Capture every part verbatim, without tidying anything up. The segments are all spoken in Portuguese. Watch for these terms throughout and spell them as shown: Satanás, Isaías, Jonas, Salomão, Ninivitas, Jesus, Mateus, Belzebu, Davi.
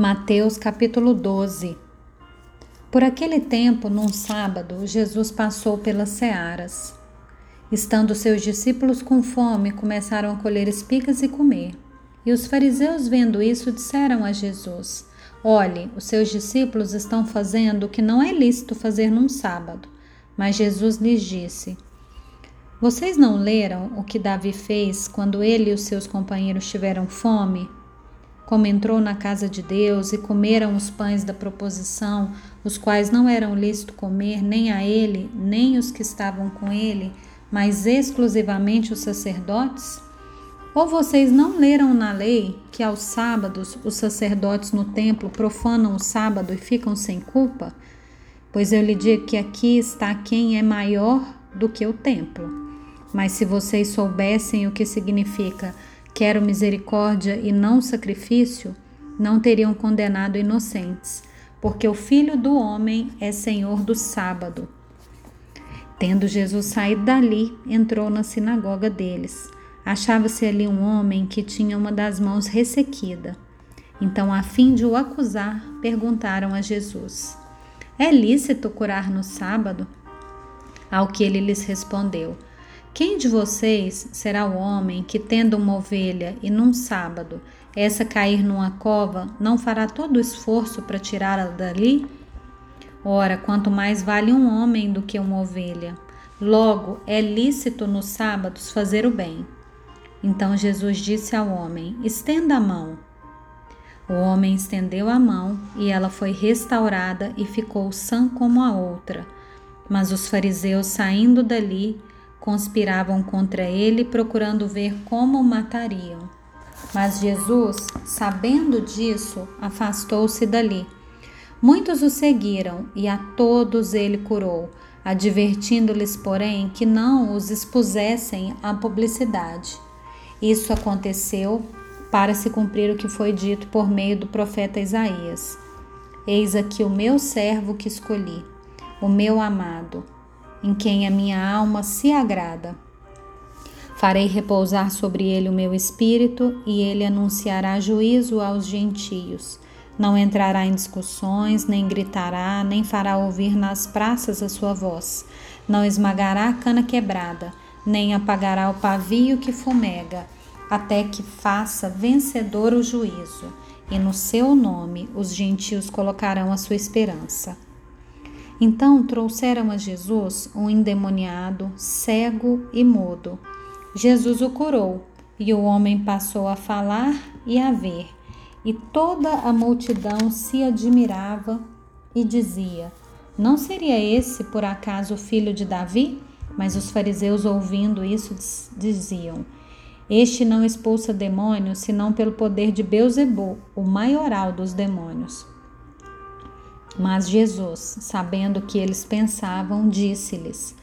Mateus capítulo doze. Por aquele tempo, num sábado, Jesus passou pelas searas. Estando seus discípulos com fome, começaram a colher espigas e comer. E os fariseus, vendo isso, disseram a Jesus: Olhe, os seus discípulos estão fazendo o que não é lícito fazer num sábado. Mas Jesus lhes disse: Vocês não leram o que Davi fez quando ele e os seus companheiros tiveram fome? Como entrou na casa de Deus e comeram os pães da proposição, os quais não eram lícito comer nem a ele, nem os que estavam com ele, mas exclusivamente os sacerdotes? Ou vocês não leram na lei que aos sábados os sacerdotes no templo profanam o sábado e ficam sem culpa? Pois eu lhe digo que aqui está quem é maior do que o templo. Mas se vocês soubessem o que significa quero misericórdia e não sacrifício, não teriam condenado inocentes, porque o Filho do Homem é Senhor do sábado. Tendo Jesus saído dali, entrou na sinagoga deles. Achava-se ali um homem que tinha uma das mãos ressequida. Então, a fim de o acusar, perguntaram a Jesus: É lícito curar no sábado? Ao que ele lhes respondeu: Quem de vocês será o homem que, tendo uma ovelha e num sábado, essa cair numa cova, não fará todo o esforço para tirá-la dali? Ora, quanto mais vale um homem do que uma ovelha. Logo, é lícito nos sábados fazer o bem. Então Jesus disse ao homem: Estenda a mão. O homem estendeu a mão, e ela foi restaurada e ficou sã como a outra. Mas os fariseus, saindo dali, conspiravam contra ele, procurando ver como o matariam. Mas Jesus, sabendo disso, afastou-se dali. Muitos o seguiram, e a todos ele curou, advertindo-lhes, porém, que não os expusessem à publicidade. Isso aconteceu para se cumprir o que foi dito por meio do profeta Isaías: Eis aqui o meu servo que escolhi, o meu amado, em quem a minha alma se agrada. Farei repousar sobre ele o meu espírito, e ele anunciará juízo aos gentios. Não entrará em discussões, nem gritará, nem fará ouvir nas praças a sua voz. Não esmagará a cana quebrada, nem apagará o pavio que fumega, até que faça vencedor o juízo, e no seu nome os gentios colocarão a sua esperança. Então trouxeram a Jesus um endemoniado, cego e mudo. Jesus o curou, e o homem passou a falar e a ver, e toda a multidão se admirava e dizia: Não seria esse, por acaso, o filho de Davi? Mas os fariseus, ouvindo isso, diziam: Este não expulsa demônios, senão pelo poder de Belzebu, o maioral dos demônios. Mas Jesus, sabendo o que eles pensavam, disse-lhes: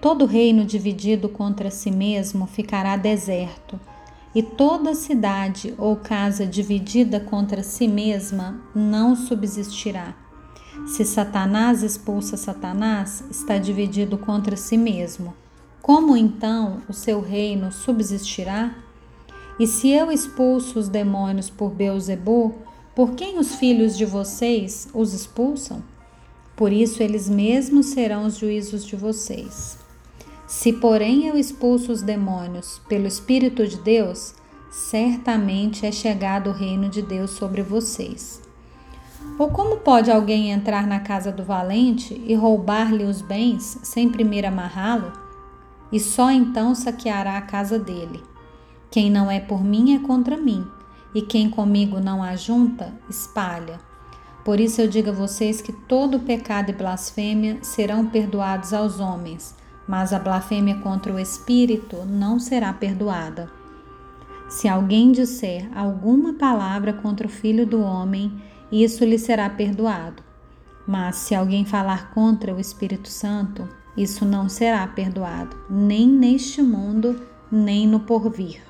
Todo reino dividido contra si mesmo ficará deserto, e toda cidade ou casa dividida contra si mesma não subsistirá. Se Satanás expulsa Satanás, está dividido contra si mesmo. Como então o seu reino subsistirá? E se eu expulso os demônios por Belzebu, por quem os filhos de vocês os expulsam? Por isso eles mesmos serão os juízos de vocês. Se, porém, eu expulso os demônios pelo Espírito de Deus, certamente é chegado o reino de Deus sobre vocês. Ou como pode alguém entrar na casa do valente e roubar-lhe os bens sem primeiro amarrá-lo? E só então saqueará a casa dele. Quem não é por mim é contra mim, e quem comigo não ajunta, espalha. Por isso eu digo a vocês que todo pecado e blasfêmia serão perdoados aos homens, mas a blasfêmia contra o Espírito não será perdoada. Se alguém disser alguma palavra contra o Filho do Homem, isso lhe será perdoado. Mas se alguém falar contra o Espírito Santo, isso não será perdoado, nem neste mundo, nem no porvir.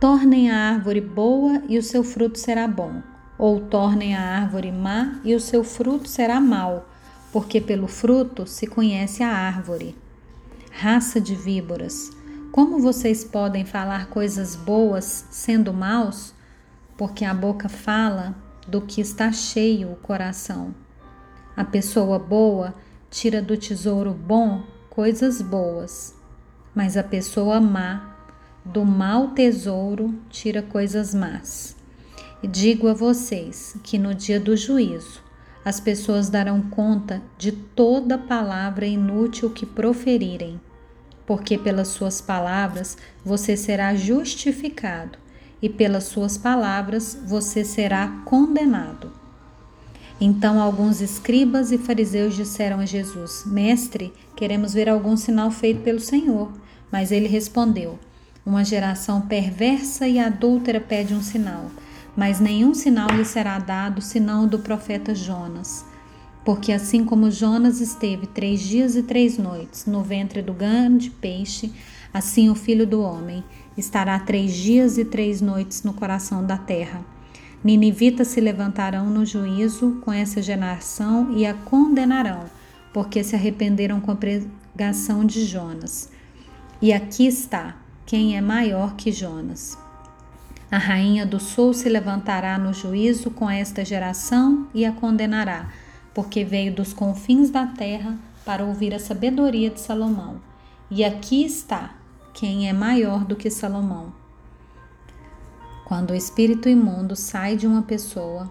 Tornem a árvore boa e o seu fruto será bom, ou tornem a árvore má e o seu fruto será mau, porque pelo fruto se conhece a árvore. Raça de víboras, como vocês podem falar coisas boas sendo maus? porque a boca fala do que está cheio o coração. A pessoa boa tira do tesouro bom coisas boas, mas a pessoa má do mau tesouro tira coisas más. Digo a vocês que no dia do juízo as pessoas darão conta de toda palavra inútil que proferirem, porque pelas suas palavras você será justificado e pelas suas palavras você será condenado. Então alguns escribas e fariseus disseram a Jesus: Mestre, queremos ver algum sinal feito pelo Senhor. Mas ele respondeu: Uma geração perversa e adúltera pede um sinal, mas nenhum sinal lhe será dado senão o do profeta Jonas. Porque assim como Jonas esteve três dias e três noites no ventre do grande peixe, assim o Filho do Homem estará três dias e três noites no coração da terra. Ninivitas se levantarão no juízo com essa geração e a condenarão, porque se arrependeram com a pregação de Jonas. E aqui está quem é maior que Jonas. A rainha do sul se levantará no juízo com esta geração e a condenará, porque veio dos confins da terra para ouvir a sabedoria de Salomão. E aqui está quem é maior do que Salomão. Quando o espírito imundo sai de uma pessoa,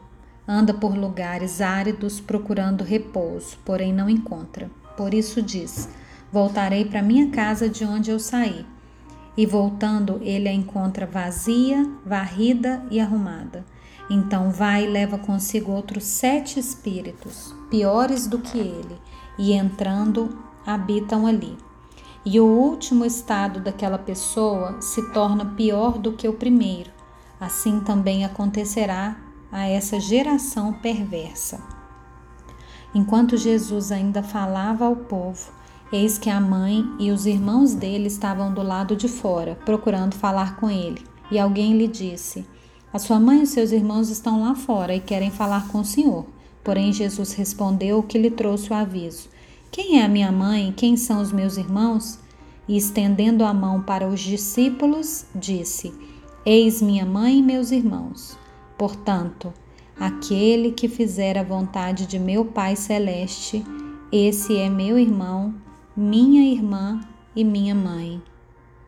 anda por lugares áridos procurando repouso, porém não encontra. Por isso diz: Voltarei para minha casa de onde eu saí. E voltando, ele a encontra vazia, varrida e arrumada. Então vai e leva consigo outros sete espíritos, piores do que ele, e entrando, habitam ali. E o último estado daquela pessoa se torna pior do que o primeiro. Assim também acontecerá a essa geração perversa. Enquanto Jesus ainda falava ao povo, eis que a mãe e os irmãos dele estavam do lado de fora, procurando falar com ele. E alguém lhe disse: A sua mãe e seus irmãos estão lá fora e querem falar com o Senhor. Porém Jesus respondeu o que lhe trouxe o aviso: Quem é a minha mãe? Quem são os meus irmãos? E estendendo a mão para os discípulos, disse: Eis minha mãe e meus irmãos. Portanto, aquele que fizer a vontade de meu Pai Celeste, esse é meu irmão, minha irmã e minha mãe.